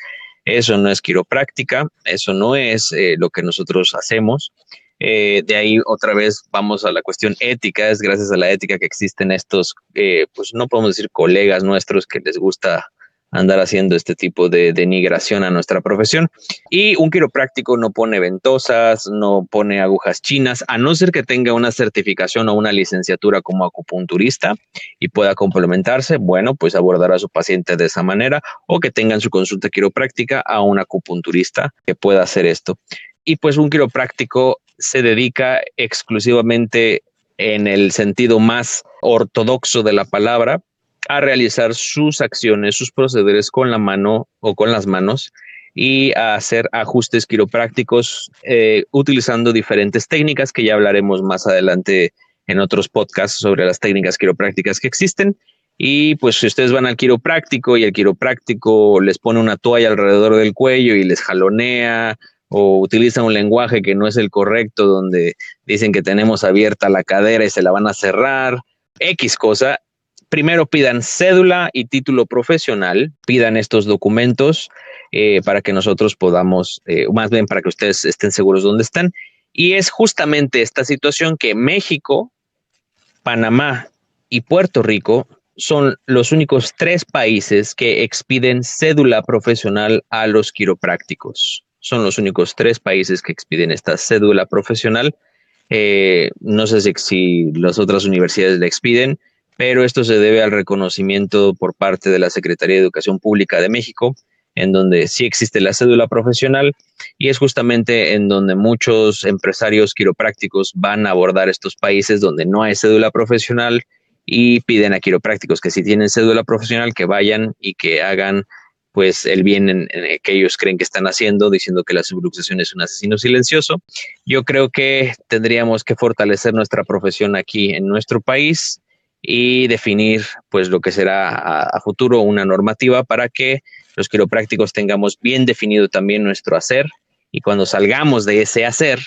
Eso no es quiropráctica, eso no es lo que nosotros hacemos. De ahí otra vez vamos a la cuestión ética. Es gracias a la ética que existen estos, pues no podemos decir colegas nuestros que les gusta andar haciendo este tipo de denigración a nuestra profesión. Y un quiropráctico no pone ventosas, no pone agujas chinas, a no ser que tenga una certificación o una licenciatura como acupunturista y pueda complementarse. Bueno, pues abordar a su paciente de esa manera, o que tengan su consulta quiropráctica a un acupunturista que pueda hacer esto. Y pues un quiropráctico se dedica exclusivamente, en el sentido más ortodoxo de la palabra, a realizar sus acciones, sus procederes con la mano o con las manos, y a hacer ajustes quiroprácticos utilizando diferentes técnicas que ya hablaremos más adelante en otros podcasts sobre las técnicas quiroprácticas que existen. Y pues si ustedes van al quiropráctico y el quiropráctico les pone una toalla alrededor del cuello y les jalonea, o utiliza un lenguaje que no es el correcto, donde dicen que tenemos abierta la cadera y se la van a cerrar, X cosa, primero pidan cédula y título profesional, pidan estos documentos para que nosotros podamos, más bien para que ustedes estén seguros dónde están. Y es justamente esta situación que México, Panamá y Puerto Rico son los únicos 3 países que expiden cédula profesional a los quiroprácticos. Son los únicos 3 países que expiden esta cédula profesional. No sé si las otras universidades la expiden, pero esto se debe al reconocimiento por parte de la Secretaría de Educación Pública de México, en donde sí existe la cédula profesional, y es justamente en donde muchos empresarios quiroprácticos van a abordar estos países donde no hay cédula profesional, y piden a quiroprácticos que si tienen cédula profesional que vayan y que hagan pues el bien en que ellos creen que están haciendo, diciendo que la subluxación es un asesino silencioso. Yo creo que tendríamos que fortalecer nuestra profesión aquí en nuestro país y definir pues lo que será a futuro una normativa para que los quiroprácticos tengamos bien definido también nuestro hacer, y cuando salgamos de ese hacer,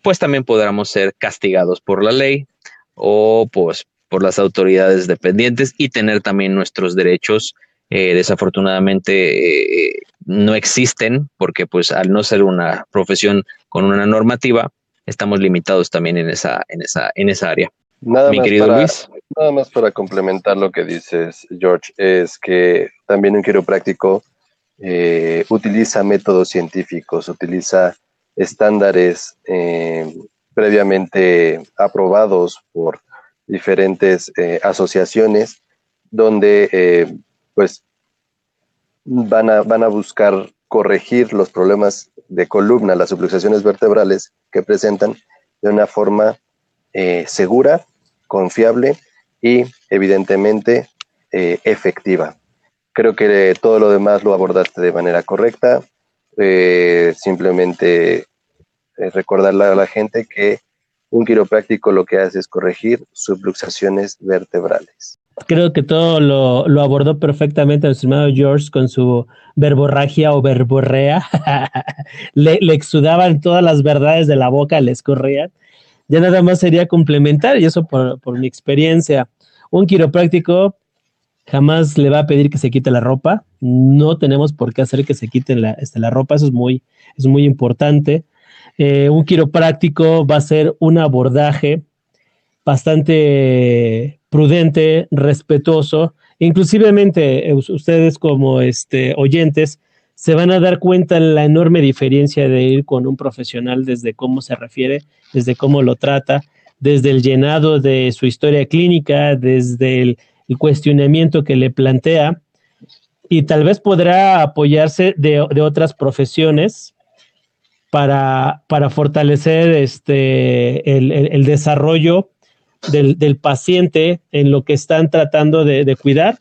pues también podamos ser castigados por la ley o pues por las autoridades dependientes, y tener también nuestros derechos. Desafortunadamente no existen, porque pues al no ser una profesión con una normativa, estamos limitados también en esa área. Mi querido Luis. Nada más para complementar lo que dices, George, es que también un quiropráctico utiliza métodos científicos, utiliza estándares previamente aprobados por diferentes asociaciones, donde pues van a buscar corregir los problemas de columna, las subluxaciones vertebrales que presentan, de una forma segura, confiable y evidentemente efectiva. Creo que todo lo demás lo abordaste de manera correcta. Simplemente recordarle a la gente que un quiropráctico lo que hace es corregir subluxaciones vertebrales. Creo que todo lo abordó perfectamente nuestro hermano George con su verborragia o verborrea. le exudaban todas las verdades de la boca, le escorrían. Ya nada más sería complementar, y eso por mi experiencia. Un quiropráctico jamás le va a pedir que se quite la ropa. No tenemos por qué hacer que se quiten la ropa. Eso es muy importante. Un quiropráctico va a hacer un abordaje bastante prudente, respetuoso. Inclusivemente ustedes como oyentes se van a dar cuenta de la enorme diferencia de ir con un profesional, desde cómo se refiere, desde cómo lo trata, desde el llenado de su historia clínica, desde el cuestionamiento que le plantea, y tal vez podrá apoyarse de otras profesiones para fortalecer el desarrollo del paciente en lo que están tratando de cuidar,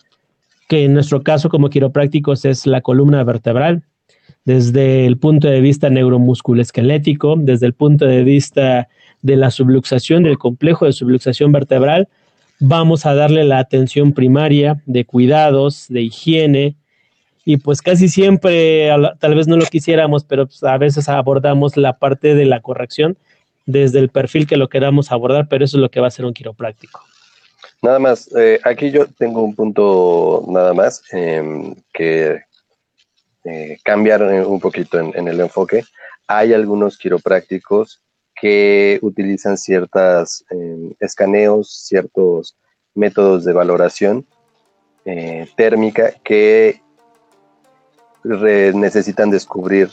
que en nuestro caso como quiroprácticos es la columna vertebral, desde el punto de vista neuromusculoesquelético, desde el punto de vista de la subluxación, del complejo de subluxación vertebral. Vamos a darle la atención primaria de cuidados, de higiene, y pues casi siempre, tal vez no lo quisiéramos, pero pues a veces abordamos la parte de la corrección desde el perfil que lo queramos abordar, pero eso es lo que va a hacer un quiropráctico. Nada más, aquí yo tengo un punto nada más que cambiar un poquito en el enfoque. Hay algunos quiroprácticos que utilizan ciertos escaneos, ciertos métodos de valoración térmica que necesitan descubrir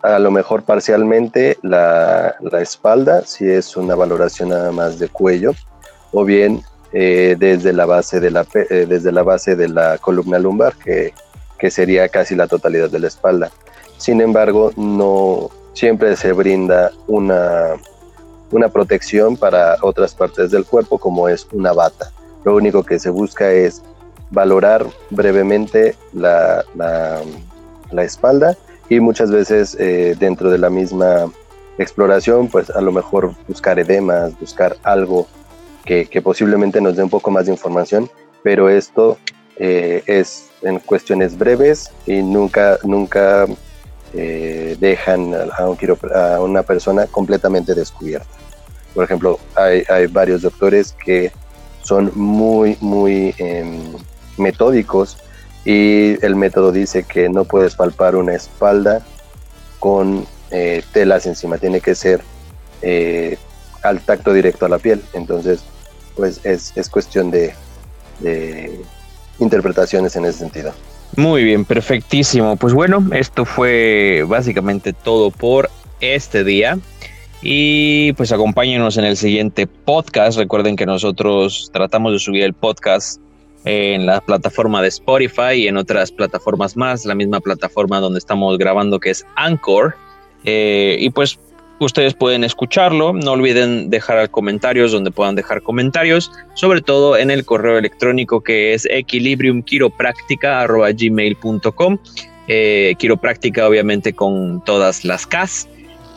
a lo mejor parcialmente la espalda, si es una valoración nada más de cuello, o bien desde la base de la columna lumbar, que sería casi la totalidad de la espalda. Sin embargo, no siempre se brinda una protección para otras partes del cuerpo, como es una bata. Lo único que se busca es valorar brevemente la espalda, y muchas veces dentro de la misma exploración, pues a lo mejor buscar edemas, buscar algo que posiblemente nos dé un poco más de información, pero esto es en cuestiones breves y nunca dejan a una persona completamente descubierta. Por ejemplo, hay varios doctores que son muy, muy metódicos, y el método dice que no puedes palpar una espalda con telas encima, tiene que ser al tacto directo a la piel. Entonces, pues es cuestión de interpretaciones en ese sentido. Muy bien, perfectísimo. Pues bueno, esto fue básicamente todo por este día, y pues acompáñenos en el siguiente podcast. Recuerden que nosotros tratamos de subir el podcast en la plataforma de Spotify y en otras plataformas más, la misma plataforma donde estamos grabando, que es Anchor, y pues ustedes pueden escucharlo. No olviden dejar comentarios donde puedan dejar comentarios, sobre todo en el correo electrónico, que es equilibriumquiropráctica@gmail.com, quiropráctica obviamente con todas las Ks.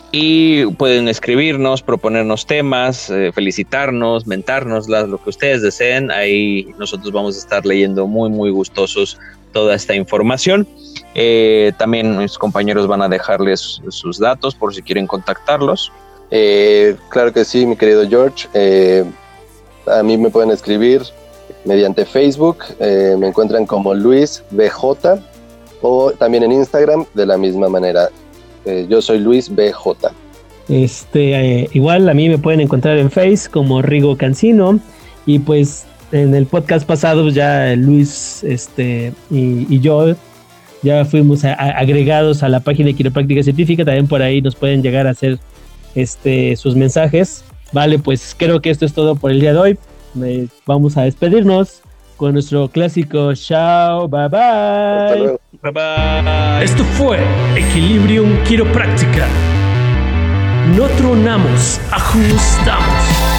Y pueden escribirnos, proponernos temas, felicitarnos, mentárnoslas, lo que ustedes deseen. Ahí nosotros vamos a estar leyendo muy, muy gustosos toda esta información. También mis compañeros van a dejarles sus datos por si quieren contactarlos. Claro que sí, mi querido George. A mí me pueden escribir mediante Facebook. Me encuentran como Luis BJ, o también en Instagram de la misma manera. Yo soy Luis BJ. Igual a mí me pueden encontrar en Face como Rigo Cancino, y pues en el podcast pasado ya Luis y yo ya fuimos agregados a la página de Quiropráctica Científica. También por ahí nos pueden llegar a hacer sus mensajes. Vale, pues creo que esto es todo por el día de hoy. Vamos a despedirnos con nuestro clásico chao, bye bye. Bye bye. Esto fue Equilibrium Quiropráctica. No tronamos, ajustamos.